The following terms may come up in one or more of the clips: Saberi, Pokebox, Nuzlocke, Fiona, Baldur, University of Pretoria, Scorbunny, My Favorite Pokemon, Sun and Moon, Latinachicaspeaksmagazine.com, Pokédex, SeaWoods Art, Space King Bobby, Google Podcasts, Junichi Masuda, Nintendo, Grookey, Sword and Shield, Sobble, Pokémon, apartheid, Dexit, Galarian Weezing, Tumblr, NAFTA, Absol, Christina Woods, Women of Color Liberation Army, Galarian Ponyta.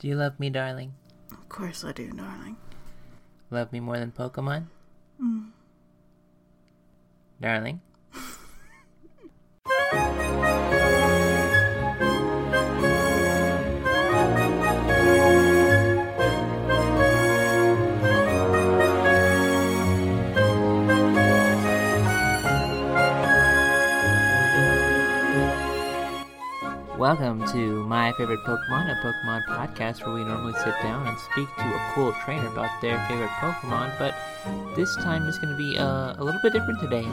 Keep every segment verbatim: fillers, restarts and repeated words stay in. Do you love me, darling? Of course I do, darling. Love me more than Pokemon? Mm. Darling? Welcome to My Favorite Pokemon, a Pokemon podcast where we normally sit down and speak to a cool trainer about their favorite Pokemon, but this time it's going to be uh, a little bit different today.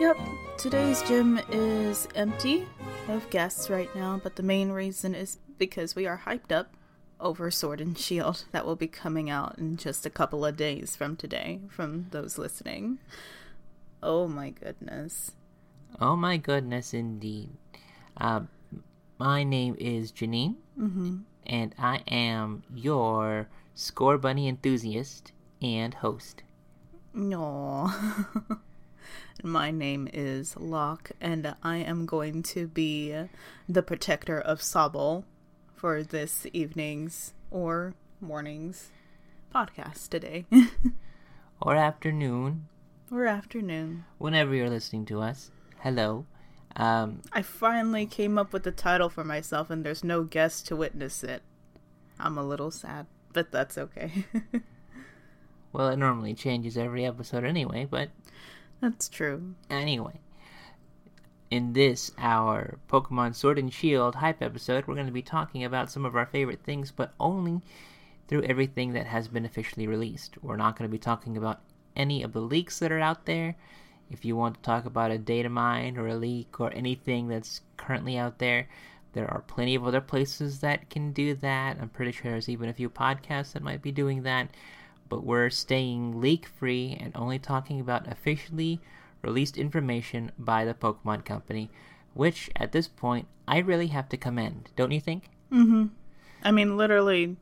Yep, today's gym is empty of guests right now, but the main reason is because we are hyped up over Sword and Shield that will be coming out in just a couple of days from today, from those listening. Oh my goodness. Oh my goodness indeed. Uh, my name is Janine, mm-hmm. and I am your Scorbunny enthusiast and host. Aww. My name is Locke, and I am going to be the protector of Sobble for this evening's or morning's podcast today. Or afternoon. Or afternoon. Whenever you're listening to us. Hello. Um, I finally came up with the title for myself, and there's no guest to witness it. I'm a little sad, but that's okay. Well, it normally changes every episode anyway, but... That's true. Anyway, in this, our Pokemon Sword and Shield hype episode, we're going to be talking about some of our favorite things, but only through everything that has been officially released. We're not going to be talking about any of the leaks that are out there. If you want to talk about a data mine or a leak or anything that's currently out there, there are plenty of other places that can do that. I'm pretty sure there's even a few podcasts that might be doing that. But we're staying leak-free and only talking about officially released information by the Pokemon Company, which, at this point, I really have to commend. Don't you think? Mm-hmm. I mean, literally...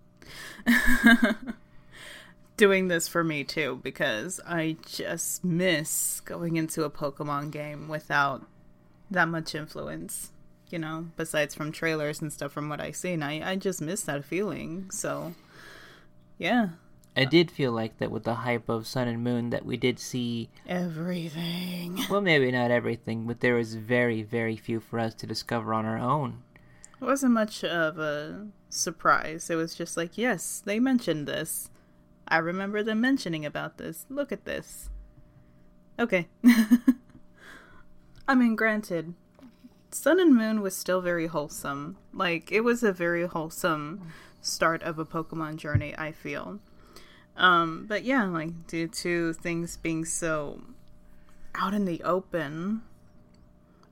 doing this for me too, because I just miss going into a Pokemon game without that much influence, you know, besides from trailers and stuff from what I've seen. I, I just miss that feeling. So, yeah. I did feel like that with the hype of Sun and Moon that we did see... Everything. Well, maybe not everything, but there was very, very few for us to discover on our own. It wasn't much of a surprise. It was just like, yes, they mentioned this. I remember them mentioning about this. Look at this. Okay. I mean, granted, Sun and Moon was still very wholesome. Like, it was a very wholesome start of a Pokemon journey, I feel. Um, but yeah, like, due to things being so out in the open,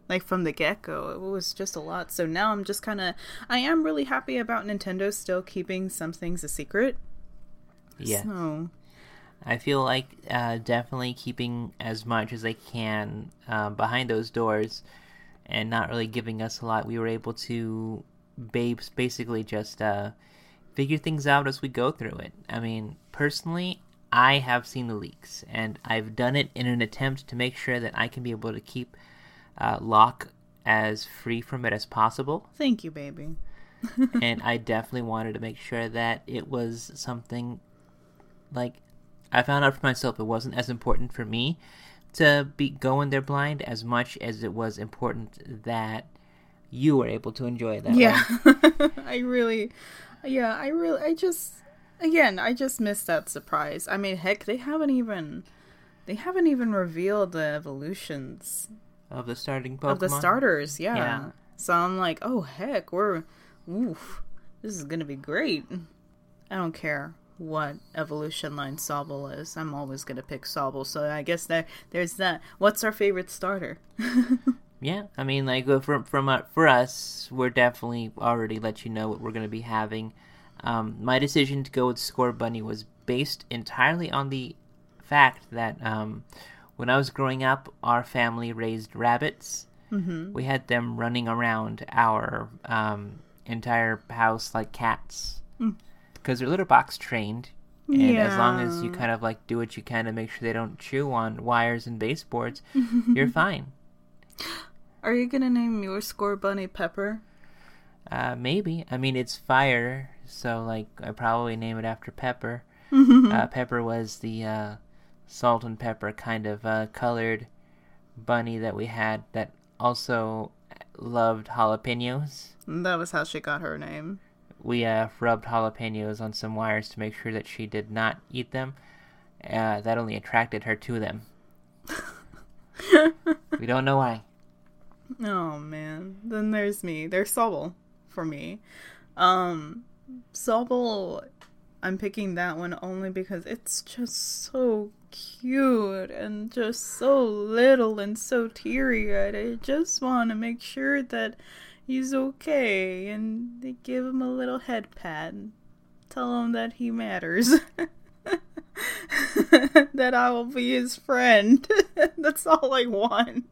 like, from the get-go, it was just a lot. So now I'm just kind of... I am really happy about Nintendo still keeping some things a secret. Yeah, so. I feel like uh, definitely keeping as much as they can uh, behind those doors and not really giving us a lot. We were able to babes basically just uh, figure things out as we go through it. I mean, personally, I have seen the leaks, and I've done it in an attempt to make sure that I can be able to keep uh, Locke as free from it as possible. Thank you, baby. And I definitely wanted to make sure that it was something... Like, I found out for myself it wasn't as important for me to be going there blind as much as it was important that you were able to enjoy it that yeah. way. Yeah, I really, yeah, I really, I just, again, I just missed that surprise. I mean, heck, they haven't even, they haven't even revealed the evolutions. Of the starting Pokemon? Of the starters, yeah. yeah. So I'm like, oh, heck, we're, oof, this is going to be great. I don't care what evolution line Sobble is. I'm always going to pick Sobble, so I guess there, there's that. What's our favorite starter? Yeah, I mean, like, from, from uh, for us, we're definitely already let you know what we're going to be having. Um, my decision to go with Scorbunny was based entirely on the fact that um, when I was growing up, our family raised rabbits. Mm-hmm. We had them running around our um, entire house like cats. Mm. Because they're litter box trained, and yeah. as long as you kind of like do what you can to make sure they don't chew on wires and baseboards, you're fine. Are you gonna name your Scorbunny Pepper? Uh, maybe. I mean, it's fire, so like I probably name it after pepper. uh, pepper was the uh, salt and pepper kind of uh, colored bunny that we had that also loved jalapenos. That was how she got her name. We uh, rubbed jalapenos on some wires to make sure that she did not eat them. Uh, that only attracted her to them. We don't know why. Oh, man. Then there's me. There's Sobble for me. Um, Sobble, I'm picking that one only because it's just so cute and just so little and so teary-eyed. I just want to make sure that he's okay, and they give him a little head pat and tell him that he matters. That I will be his friend. That's all I want.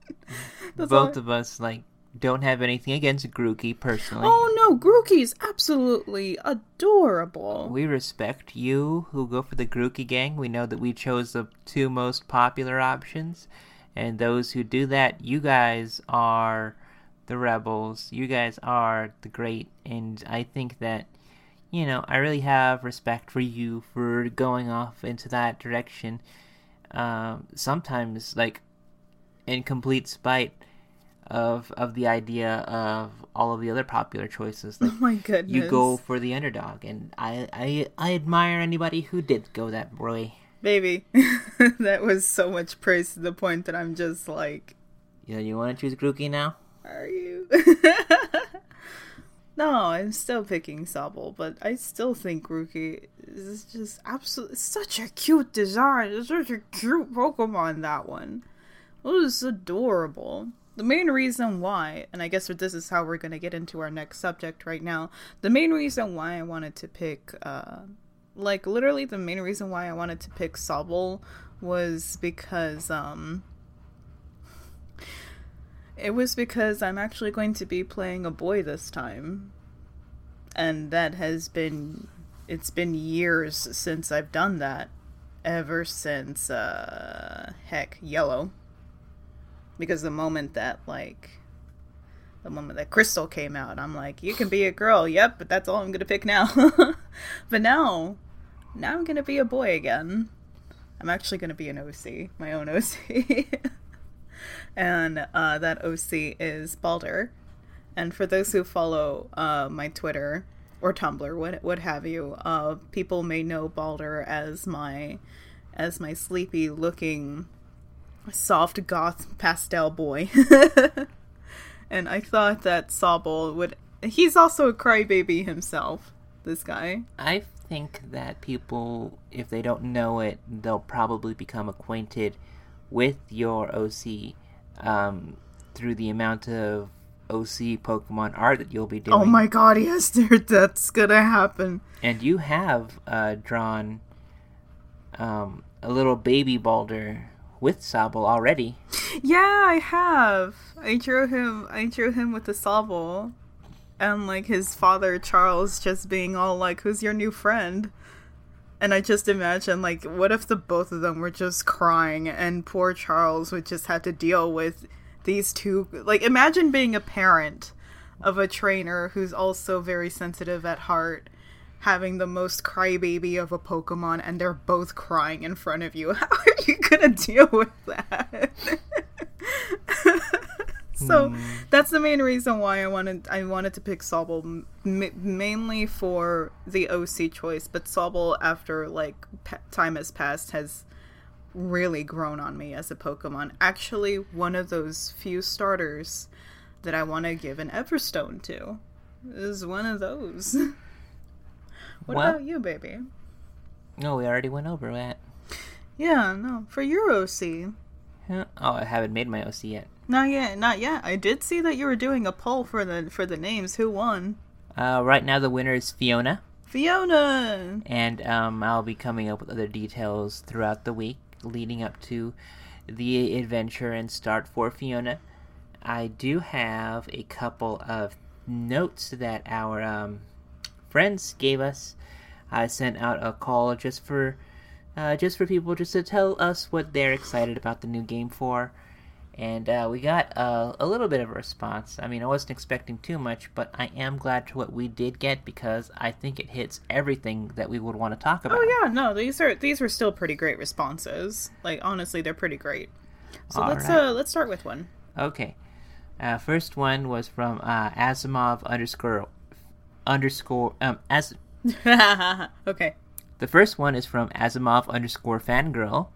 That's Both I... of us, like, don't have anything against Grookey, personally. Oh, no, Grookey's absolutely adorable. We respect you who go for the Grookey gang. We know that we chose the two most popular options, and those who do that, you guys are the rebels. You guys are the great, and I think that, you know, I really have respect for you for going off into that direction. Um, sometimes, like, in complete spite of of the idea of all of the other popular choices. Like, oh my goodness. You go for the underdog, and I, I, I admire anybody who did go that way. Baby, that was so much praise to the point that I'm just like... You know, you want to choose Grookey now? Are you? No, I'm still picking Sobble, but I still think Grookey is just absolutely such a cute design. It's such a cute Pokemon, that one. It was adorable. The main reason why, and I guess this is how we're going to get into our next subject right now, the main reason why I wanted to pick, uh, like, literally the main reason why I wanted to pick Sobble was because, um... It was because I'm actually going to be playing a boy this time. And that has been... It's been years since I've done that. Ever since, uh... heck, Yellow. Because the moment that, like... The moment that Crystal came out, I'm like, you can be a girl, yep, but that's all I'm gonna pick now. But now... Now I'm gonna be a boy again. I'm actually gonna be an O C. My own O C. And uh, that O C is Baldur. And for those who follow uh, my Twitter or Tumblr, what what have you, uh, people may know Baldur as my as my sleepy looking soft goth pastel boy. And I thought that Sobble would. He's also a crybaby himself. This guy. I think that people, if they don't know it, they'll probably become acquainted with your O C um, through the amount of O C Pokemon art that you'll be doing. Oh my god, yes, dude, that's gonna happen. And you have uh, drawn um, a little baby Baldur with Sobble already. Yeah, I have. I drew him I drew him with the Sobble. And, like, his father, Charles, just being all like, who's your new friend? And I just imagine, like, what if the both of them were just crying and poor Charles would just have to deal with these two... Like, imagine being a parent of a trainer who's also very sensitive at heart, having the most crybaby of a Pokemon, and they're both crying in front of you. How are you gonna deal with that? So, mm. that's the main reason why I wanted I wanted to pick Sobble, m- mainly for the O C choice, but Sobble, after, like, pe- time has passed, has really grown on me as a Pokemon. Actually, one of those few starters that I want to give an Everstone to is one of those. What well, about you, baby? No, we already went over that. Yeah, no, for your O C. Huh? Oh, I haven't made my O C yet. Not yet, not yet. I did see that you were doing a poll for the for the names. Who won? Uh, right now the winner is Fiona. Fiona! And um, I'll be coming up with other details throughout the week leading up to the adventure and start for Fiona. I do have a couple of notes that our um, friends gave us. I sent out a call just for uh, just for people just to tell us what they're excited about the new game for. And uh, we got uh, a little bit of a response. I mean, I wasn't expecting too much, but I am glad to what we did get because I think it hits everything that we would want to talk about. Oh yeah, no, these are these were still pretty great responses. Like honestly, they're pretty great. So All let's right. uh, let's start with one. Okay, uh, first one was from uh, Asimov underscore underscore um as. Okay. The first one is from Asimov underscore fangirl.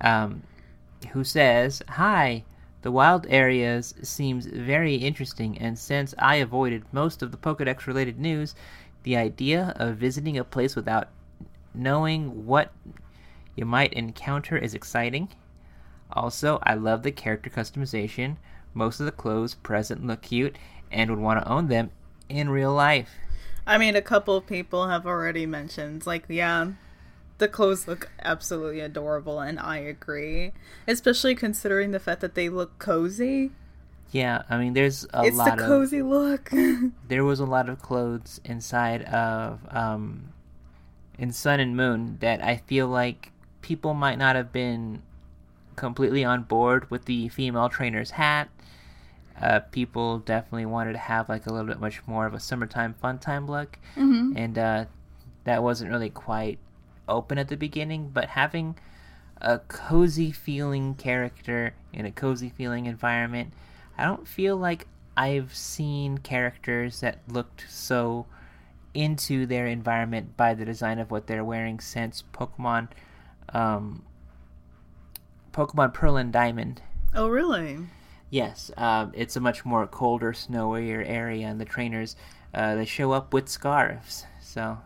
Um. Who says, "Hi, the wild areas seems very interesting, and since I avoided most of the Pokédex related news, the idea of visiting a place without knowing what you might encounter is exciting. Also, I love the character customization. Most of the clothes present look cute and would want to own them in real life." I mean, a couple of people have already mentioned, like, yeah, the clothes look absolutely adorable, and I agree. Especially considering the fact that they look cozy. Yeah, I mean, there's a it's lot of... It's the cozy look. There was a lot of clothes inside of... Um, in Sun and Moon that I feel like people might not have been completely on board with the female trainer's hat. Uh, people definitely wanted to have like a little bit much more of a summertime fun time look. Mm-hmm. And uh, that wasn't really quite... open at the beginning, but having a cozy feeling character in a cozy feeling environment, I don't feel like I've seen characters that looked so into their environment by the design of what they're wearing since Pokemon um, Pokemon Pearl and Diamond. Oh, really? Yes. Uh, it's a much more colder, snowier area, and the trainers, uh, they show up with scarves, so...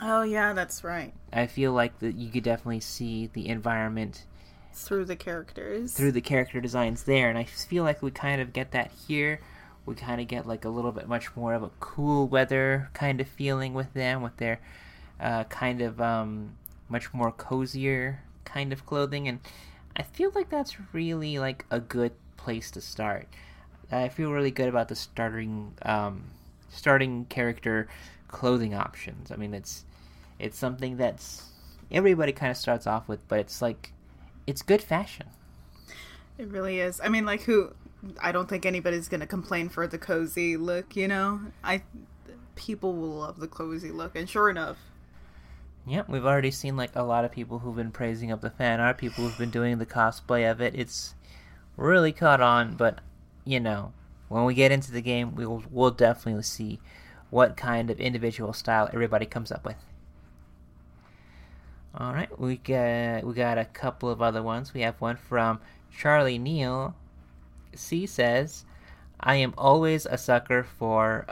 Oh, yeah, that's right. I feel like that you could definitely see the environment... Through the characters. Through the character designs there, and I feel like we kind of get that here. We kind of get, like, a little bit much more of a cool weather kind of feeling with them, with their uh, kind of um, much more cozier kind of clothing, and I feel like that's really, like, a good place to start. I feel really good about the starting, um, starting character clothing options. I mean, it's it's something that's everybody kind of starts off with, but it's like it's good fashion. It really is. I mean, like, who I don't think anybody's gonna complain for the cozy look, you know. I people will love the cozy look, and sure enough, yeah, we've already seen like a lot of people who've been praising up the fan art, people who've been doing the cosplay of it. It's really caught on, but you know, when we get into the game, we will we'll definitely see what kind of individual style everybody comes up with. All right, we got we got a couple of other ones. We have one from Charlie Neal. C says, "I am always a sucker for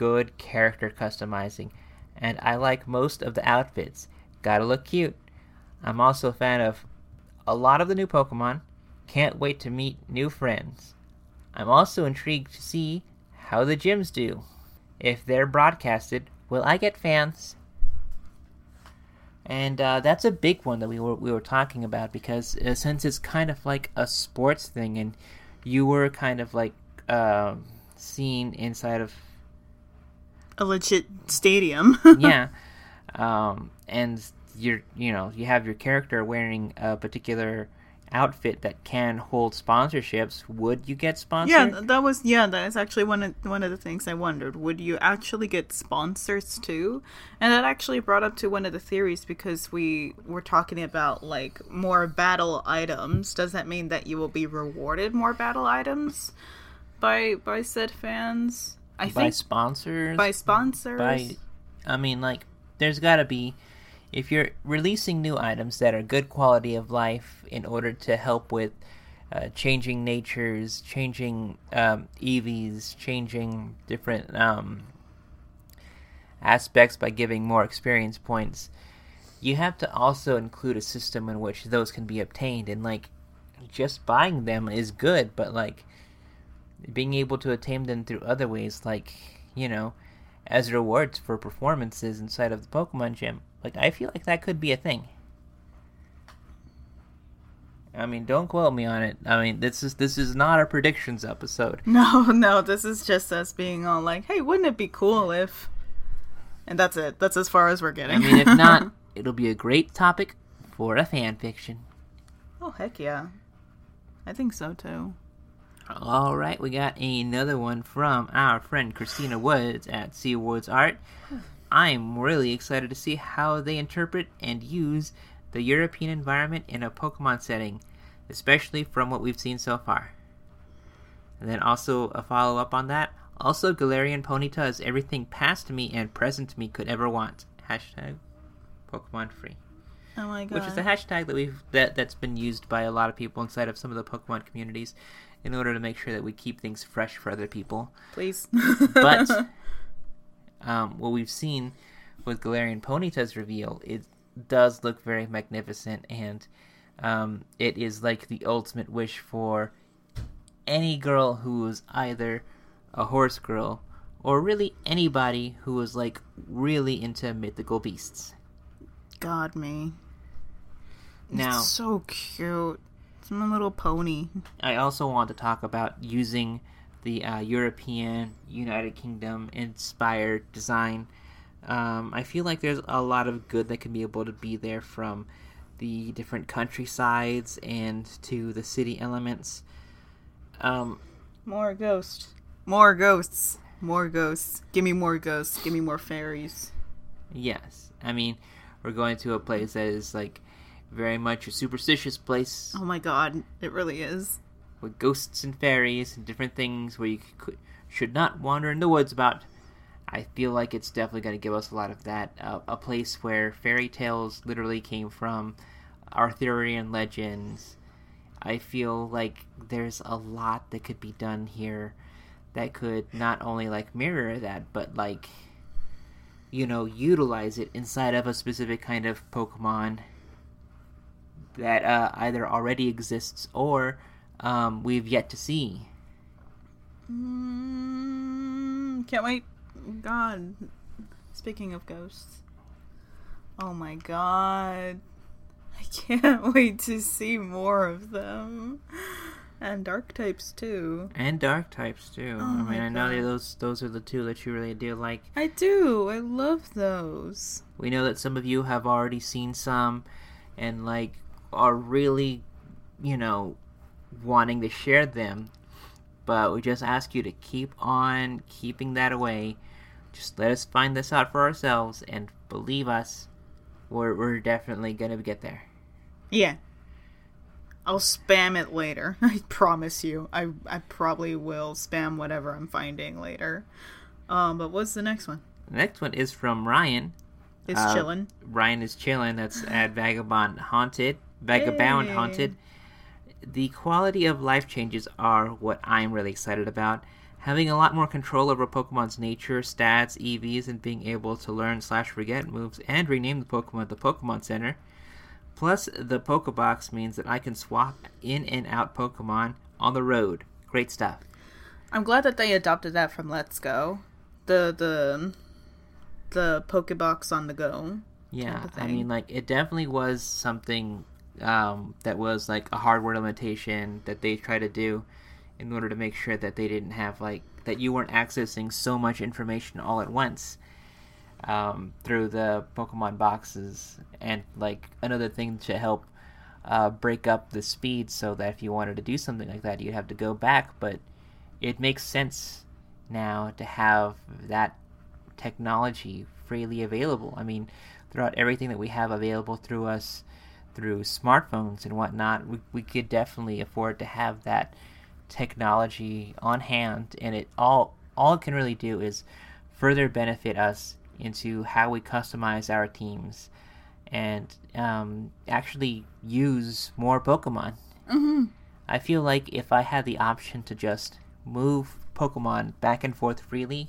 good character customizing, and I like most of the outfits. Gotta look cute. I'm also a fan of a lot of the new Pokemon. Can't wait to meet new friends. I'm also intrigued to see how the gyms do. If they're broadcasted, will I get fans?" And uh, that's a big one that we were we were talking about because uh, since it's kind of like a sports thing, and you were kind of like uh, seen inside of a legit stadium. Yeah, um, and you're you know you have your character wearing a particular outfit that can hold sponsorships. Would you get sponsored? Yeah, that was yeah. That's actually one of one of the things I wondered. Would you actually get sponsors too? And that actually brought up to one of the theories because we were talking about like more battle items. Does that mean that you will be rewarded more battle items by by said fans? I by think sponsors. By sponsors. By, I mean, like, there's got to be. If you're releasing new items that are good quality of life in order to help with uh, changing natures, changing um, E Vs, changing different um, aspects by giving more experience points, you have to also include a system in which those can be obtained. And, like, just buying them is good, but, like, being able to attain them through other ways, like, you know, as rewards for performances inside of the Pokemon Gym. Like, I feel like that could be a thing. I mean, don't quote me on it. I mean, this is this is not a predictions episode. No, no, this is just us being all like, hey, wouldn't it be cool if... And that's it. That's as far as we're getting. I mean, if not, it'll be a great topic for a fan fiction. Oh, heck yeah. I think so, too. All right, we got another one from our friend Christina Woods at SeaWoods Art. I'm really excited to see how they interpret and use the European environment in a Pokemon setting, especially from what we've seen so far. And then also a follow-up on that. Also, Galarian Ponyta is everything past me and present me could ever want. Hashtag Pokemon free. Oh my god. Which is a hashtag that we've that, that's been used by a lot of people inside of some of the Pokemon communities in order to make sure that we keep things fresh for other people. Please. But um, what we've seen with Galarian Ponyta's reveal, it does look very magnificent, and um, it is like the ultimate wish for any girl who is either a horse girl or really anybody who is like really into mythical beasts. God me. Now, it's so cute. It's my little pony. I also want to talk about using the uh, European, United Kingdom inspired design. Um, I feel like there's a lot of good that can be able to be there from the different countrysides and to the city elements. Um, more ghosts. More ghosts. More ghosts. Give me more ghosts. Give me more fairies. Yes. I mean, we're going to a place that is, like, very much a superstitious place. Oh my god, it really is. With ghosts and fairies and different things where you could, should not wander in the woods about. I feel like it's definitely going to give us a lot of that. Uh, a place where fairy tales literally came from, Arthurian legends. I feel like there's a lot that could be done here that could not only, like, mirror that, but, like, you know, utilize it inside of a specific kind of Pokemon that uh, either already exists or um, we've yet to see. Mm, can't wait. God. Speaking of ghosts. Oh my god. I can't wait to see more of them. And dark types too. And dark types too. Oh I mean, I know that those those are the two that you really do like. I do. I love those. We know that some of you have already seen some, and like are really, you know, wanting to share them. But we just ask you to keep on keeping that away. Just let us find this out for ourselves, and believe us, we're we're definitely gonna get there. Yeah. I'll spam it later. I promise you. I I probably will spam whatever I'm finding later. Um, but what's the next one? The next one is from Ryan. It's uh, chillin'. Ryan is chillin'. That's at Vagabond Haunted. Vagabond hey. Haunted. The quality of life changes are what I'm really excited about. Having a lot more control over Pokemon's nature, stats, E Vs, and being able to learn slash forget moves and rename the Pokemon at the Pokemon Center. Plus, the Pokebox means that I can swap in and out Pokemon on the road. Great stuff. I'm glad that they adopted that from Let's Go. The the the Pokebox on the go. Yeah, I mean, like, it definitely was something um, that was, like, a hardware limitation that they tried to do in order to make sure that they didn't have, like, that you weren't accessing so much information all at once. Um, through the Pokemon boxes, and like another thing to help uh, break up the speed, so that if you wanted to do something like that, you'd have to go back. But it makes sense now to have that technology freely available. I mean, throughout everything that we have available through us, through smartphones and whatnot, we we could definitely afford to have that technology on hand, and it all all it can really do is further benefit us into how we customize our teams and um, actually use more Pokemon. Mm-hmm. I feel like if I had the option to just move Pokemon back and forth freely,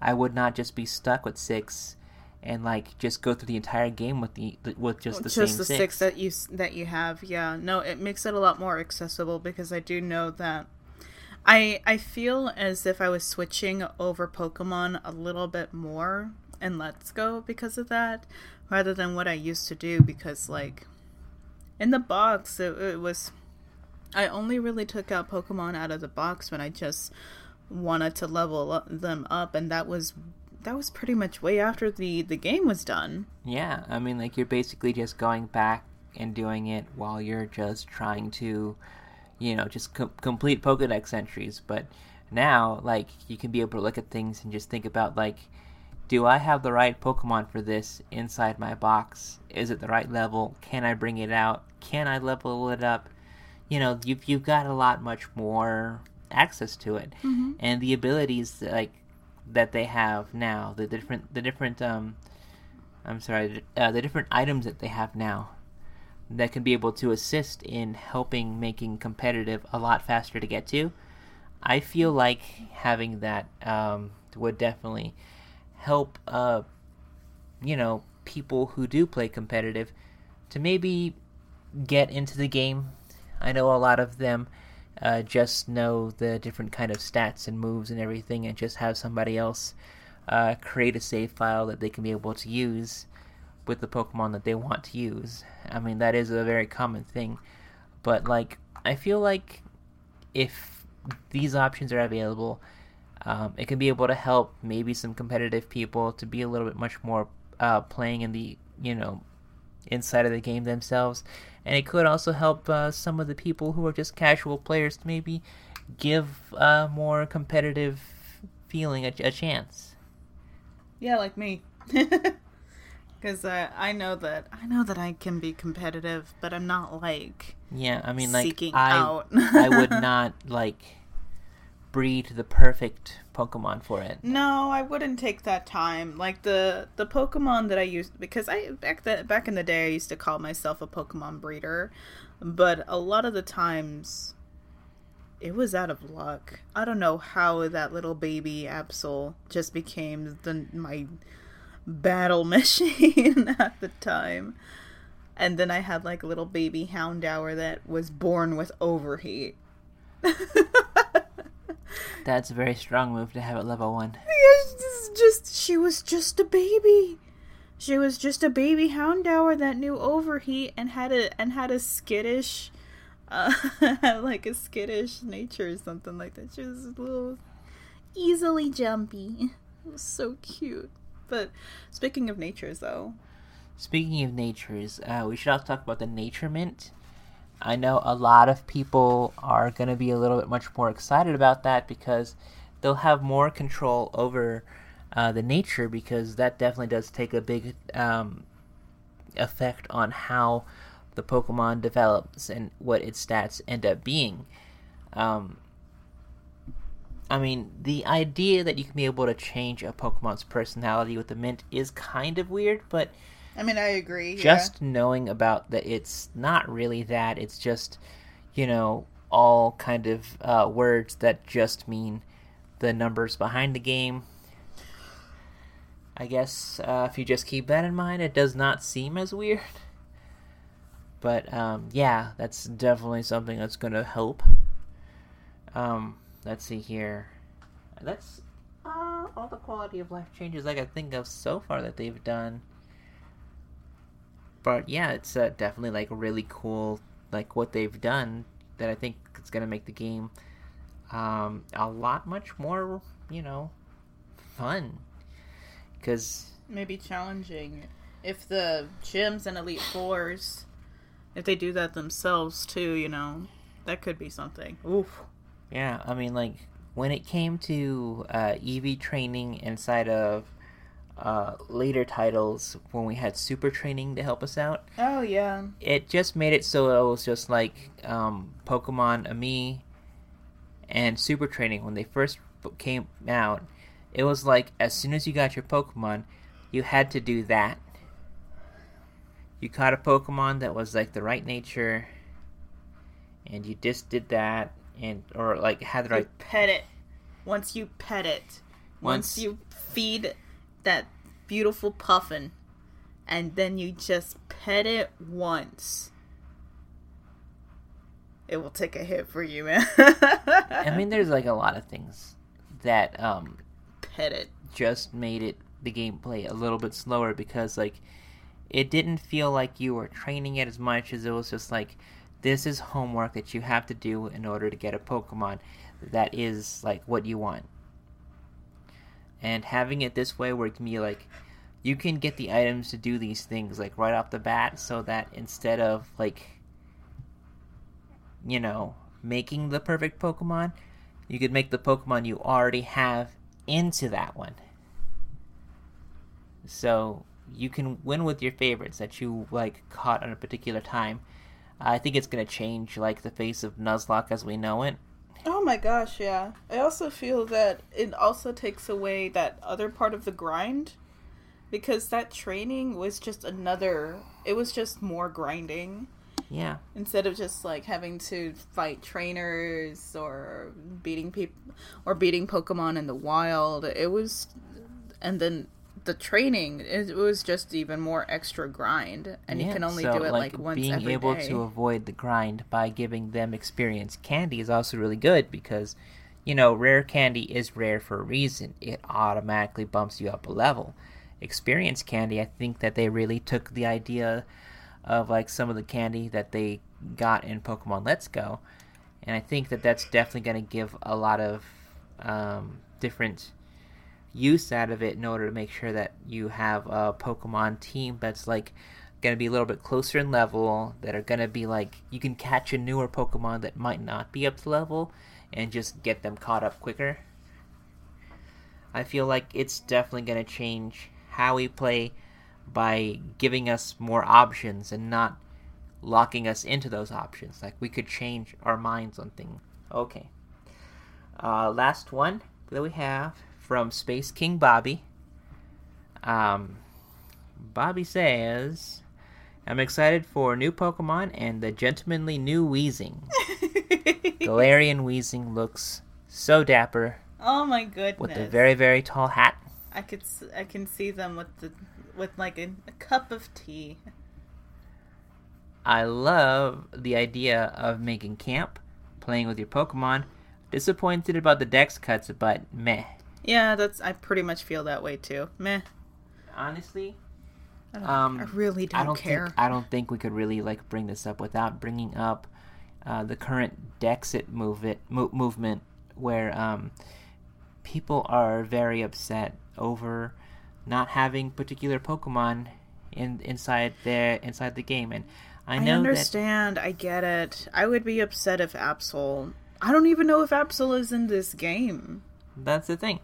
I would not just be stuck with six and like just go through the entire game with the with just the just same the six. six that you that you have. Yeah, no, it makes it a lot more accessible because I do know that I I feel as if I was switching over Pokemon a little bit more. And Let's Go because of that, rather than what I used to do, because like in the box it, it was I only really took out Pokemon out of the box when I just wanted to level them up, and that was that was pretty much way after the the game was done. Yeah, I mean, like, you're basically just going back and doing it while you're just trying to you know, just com- complete Pokédex entries. But now, like, you can be able to look at things and just think about, like, do I have the right Pokemon for this inside my box? Is it the right level? Can I bring it out? Can I level it up? You know, you've, you've got a lot much more access to it. Mm-hmm. And the abilities, like, that they have now, the different, the different, um, I'm sorry, uh, the different items that they have now that can be able to assist in helping making competitive a lot faster to get to. I feel like having that um, would definitely help, uh, you know, people who do play competitive to maybe get into the game. I know a lot of them uh, just know the different kind of stats and moves and everything, and just have somebody else uh, create a save file that they can be able to use with the Pokemon that they want to use. I mean, that is a very common thing. But, like, I feel like if these options are available, um, it can be able to help maybe some competitive people to be a little bit much more uh, playing in the, you know, inside of the game themselves. And it could also help uh, some of the people who are just casual players to maybe give a more competitive feeling a, a chance. Yeah, like me. Because uh, I know that I know that I can be competitive, but I'm not like yeah. I mean, like I out. I would not like breed the perfect Pokemon for it. No, I wouldn't take that time. Like the the Pokemon that I used, because I back the, back in the day I used to call myself a Pokemon breeder, but a lot of the times it was out of luck. I don't know how that little baby Absol just became the my. battle machine at the time. And then I had like a little baby Houndour that was born with overheat. That's a very strong move to have at level one. Yeah, just she was just a baby. She was just a baby Houndour that knew overheat and had a and had a skittish uh, like a skittish nature or something like that. She was a little easily jumpy. It was so cute. But speaking of natures, though. Speaking of natures, uh, we should also talk about the nature mint. I know a lot of people are going to be a little bit much more excited about that because they'll have more control over uh, the nature, because that definitely does take a big um, effect on how the Pokemon develops and what its stats end up being. Um I mean, the idea that you can be able to change a Pokemon's personality with the mint is kind of weird, but... I mean, I agree, Just yeah. knowing about that, it's not really that. It's just, you know, all kind of uh, words that just mean the numbers behind the game. I guess uh, if you just keep that in mind, it does not seem as weird. But, um, yeah, that's definitely something that's going to help. Um... Let's see here. That's uh, all the quality of life changes I can think of so far that they've done. But yeah, it's uh, definitely like really cool, like what they've done, that I think it's gonna make the game um, a lot much more, you know, fun. Because maybe challenging if the gyms and Elite Fours, if they do that themselves too, you know, that could be something. Oof. Yeah, I mean, like, when it came to uh, E V training inside of uh, later titles, when we had super training to help us out. Oh, yeah. It just made it so it was just like um, Pokemon Ami and super training. When they first came out, it was like, as soon as you got your Pokemon, you had to do that. You caught a Pokemon that was, like, the right nature, and you just did that. And or like had the right. You pet it. Once you pet it, once, once you feed that beautiful puffin, and then you just pet it once, it will take a hit for you, man. I mean, there's like a lot of things that um, pet it just made it the gameplay a little bit slower, because like it didn't feel like you were training it as much as it was just like, this is homework that you have to do in order to get a Pokemon that is, like, what you want. And having it this way where it can be, like, you can get the items to do these things, like, right off the bat, so that instead of, like, you know, making the perfect Pokemon, you could make the Pokemon you already have into that one. So you can win with your favorites that you like caught on a particular time. I think it's going to change like the face of Nuzlocke as we know it. Oh my gosh, yeah. I also feel that it also takes away that other part of the grind, because that training was just another, it was just more grinding. Yeah. Instead of just like having to fight trainers or beating people or beating Pokemon in the wild, it was, and then the training, it was just even more extra grind, and yeah, you can only so, do it like, like once every day. Being able to avoid the grind by giving them experience candy is also really good because, you know, rare candy is rare for a reason. It automatically bumps you up a level. Experience candy, I think that they really took the idea of like some of the candy that they got in Pokemon Let's Go, and I think that that's definitely going to give a lot of um, different use out of it in order to make sure that you have a Pokemon team that's like going to be a little bit closer in level, that are going to be like, you can catch a newer Pokemon that might not be up to level and just get them caught up quicker. I feel like it's definitely going to change how we play by giving us more options and not locking us into those options. Like, we could change our minds on things. Okay. Uh, last one that we have from Space King Bobby. Um, Bobby says, I'm excited for new Pokemon and the gentlemanly new Weezing. Galarian Weezing looks so dapper. Oh my goodness. With a very, very tall hat. I could, I can see them with the, with like a, a cup of tea. I love the idea of making camp, playing with your Pokemon. Disappointed about the Dex cuts, but meh. Yeah, that's. I pretty much feel that way too. Meh. Honestly, I, don't, um, I really don't, I don't care. Think, I don't think we could really like bring this up without bringing up uh, the current Dexit move it, mo- movement, where um, people are very upset over not having particular Pokemon in inside their inside the game, and I know I understand. That... I get it. I would be upset if Absol. I don't even know if Absol is in this game. That's the thing.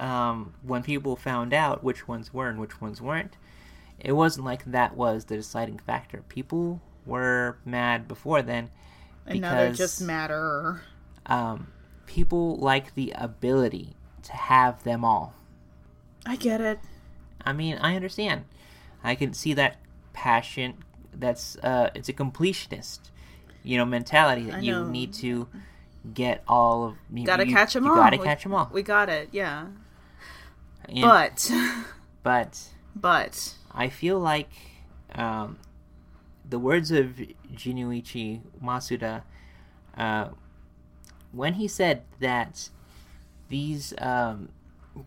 Um, when people found out which ones were and which ones weren't, it wasn't like that was the deciding factor. People were mad before then, because, and now they're just madder. Um, people like the ability to have them all. I get it. I mean, I understand. I can see that passion. That's uh, it's a completionist, you know, mentality that I you know. need to. Get all of you, gotta you, catch them you all. Gotta we, catch them all. We got it, yeah. And, but, but, but, I feel like um, the words of Junichi Masuda, uh, when he said that these um,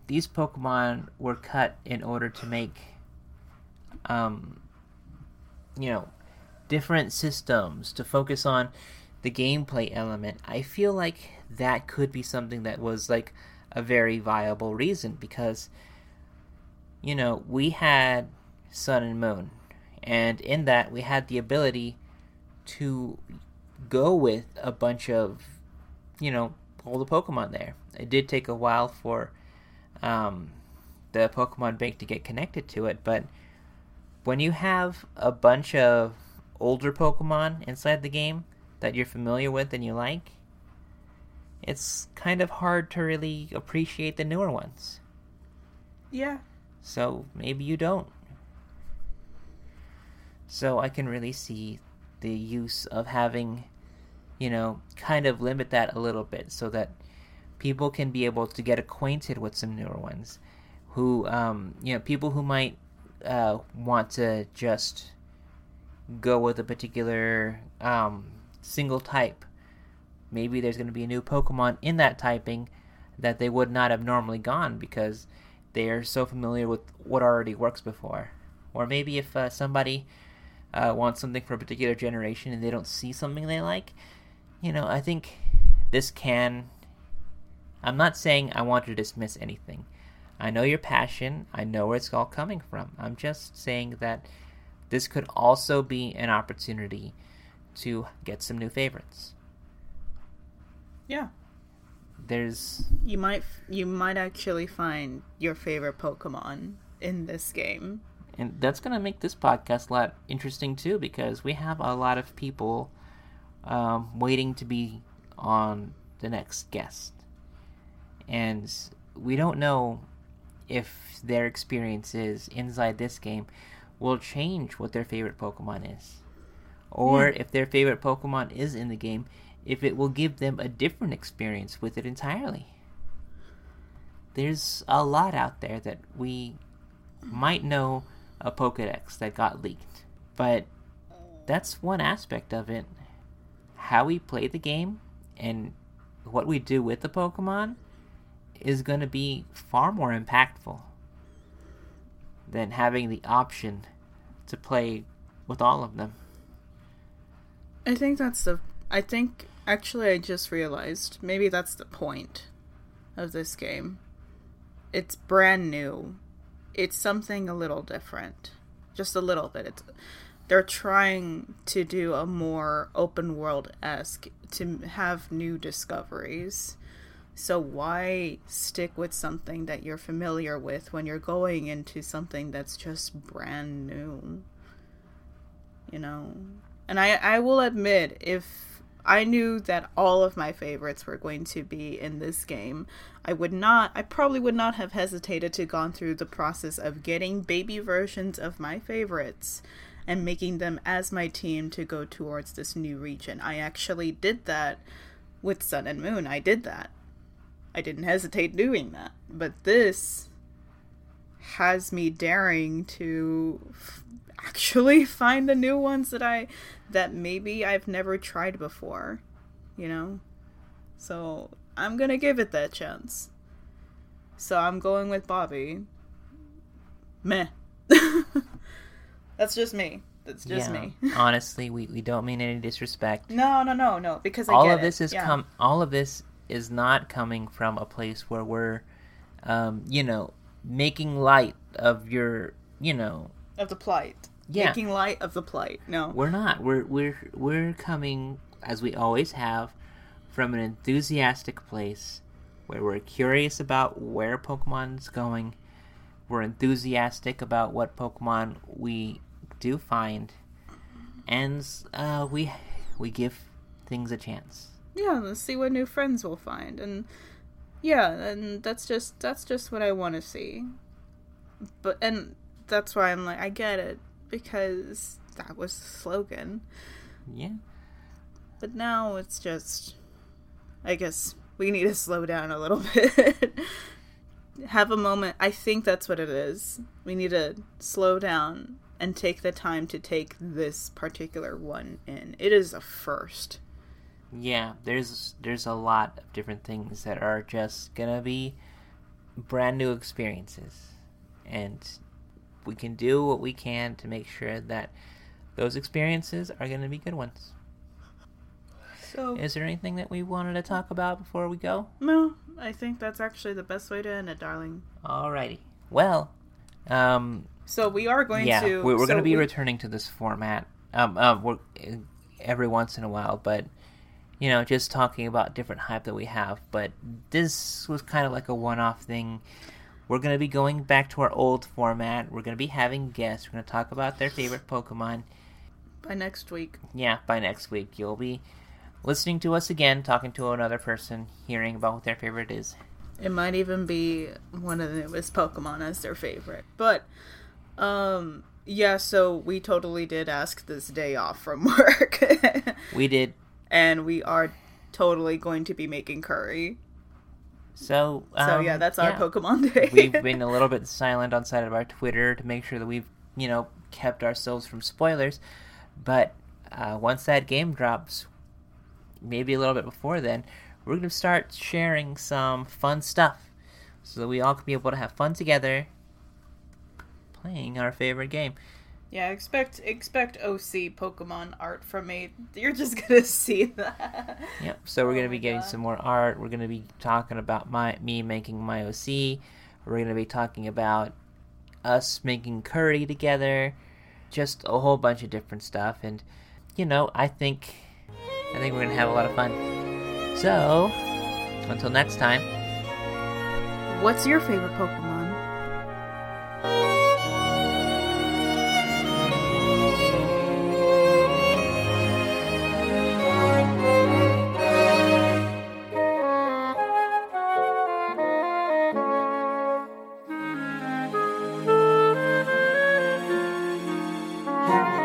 these Pokemon were cut in order to make, um, you know, different systems to focus on the gameplay element, I feel like that could be something that was like a very viable reason, because, you know, we had Sun and Moon, and in that we had the ability to go with a bunch of, you know, all the Pokemon there. It did take a while for um, the Pokemon Bank to get connected to it, but when you have a bunch of older Pokemon inside the game that you're familiar with and you like, it's kind of hard to really appreciate the newer ones. Yeah. So maybe you don't. So I can really see the use of having, you know, kind of limit that a little bit so that people can be able to get acquainted with some newer ones who, um, you know, people who might uh, want to just go with a particular, um, single type. Maybe there's going to be a new Pokemon in that typing that they would not have normally gone because they are so familiar with what already works before. Or maybe if uh, somebody uh, wants something for a particular generation and they don't see something they like, you know, I think this can... I'm not saying I want to dismiss anything. I know your passion. I know where it's all coming from. I'm just saying that this could also be an opportunity to get some new favorites. Yeah. There's you might you might actually find your favorite Pokemon in this game. And that's going to make this podcast a lot interesting too, because we have a lot of people um, waiting to be on the next guest. And we don't know if their experiences inside this game will change what their favorite Pokemon is. Or mm. if their favorite Pokemon is in the game, if it will give them a different experience with it entirely. There's a lot out there that we might know a Pokédex that got leaked. But that's one aspect of it. How we play the game and what we do with the Pokemon is going to be far more impactful than having the option to play with all of them. I think that's the... I think... Actually, I just realized maybe that's the point of this game. It's brand new. It's something a little different. Just a little bit. It's, they're trying to do a more open world-esque, to have new discoveries. So why stick with something that you're familiar with when you're going into something that's just brand new? You know? And I, I will admit, if I knew that all of my favorites were going to be in this game, I would not, I probably would not have hesitated to gone through the process of getting baby versions of my favorites and making them as my team to go towards this new region. I actually did that with Sun and Moon. I did that. I didn't hesitate doing that. But this has me daring to f- actually find the new ones that I that maybe I've never tried before, you know? So I'm gonna give it that chance. So I'm going with Bobby. Meh. That's just me. That's just yeah, me. Honestly, we, we don't mean any disrespect. No, no, no, no. Because I all get of this it. is yeah. come. All of this is not coming from a place where we're, um, you know, making light of your, you know, of the plight. Yeah, making light of the plight. No, we're not. We're we're we're coming, as we always have, from an enthusiastic place where we're curious about where Pokemon's going. We're enthusiastic about what Pokemon we do find, and uh, we we give things a chance. Yeah, let's see what new friends we'll find. And yeah, and that's just that's just what I want to see. But and that's why I'm like, I get it, because that was the slogan. Yeah. But now it's just, I guess we need to slow down a little bit. Have a moment. I think that's what it is. We need to slow down and take the time to take this particular one in. It is a first. Yeah, there's there's a lot of different things that are just gonna be brand new experiences. And we can do what we can to make sure that those experiences are gonna be good ones. So, is there anything that we wanted to talk about before we go? No, I think that's actually the best way to end it, darling. Alrighty. Well, um... So we are going yeah, to... Yeah, we're, we're so going to be we... returning to this format um, uh, we're, every once in a while, but... You know, just talking about different hype that we have, but this was kind of like a one-off thing. We're going to be going back to our old format. We're going to be having guests. We're going to talk about their favorite Pokemon. By next week. Yeah, by next week. You'll be listening to us again, talking to another person, hearing about what their favorite is. It might even be one of the newest Pokemon as their favorite. But, um, yeah, so we totally did ask this day off from work. We did. And we are totally going to be making curry. So, um, so yeah, that's yeah. our Pokemon Day. We've been a little bit silent on side of our Twitter to make sure that we've, you know, kept ourselves from spoilers. But uh, once that game drops, maybe a little bit before then, we're going to start sharing some fun stuff so that we all can be able to have fun together playing our favorite game. Yeah, expect expect O C Pokemon art from me. You're just going to see that. Yep, so we're oh going to be getting God. some more art. We're going to be talking about my me making my O C. We're going to be talking about us making curry together. Just a whole bunch of different stuff. And, you know, I think I think we're going to have a lot of fun. So, until next time. What's your favorite Pokemon? Yeah.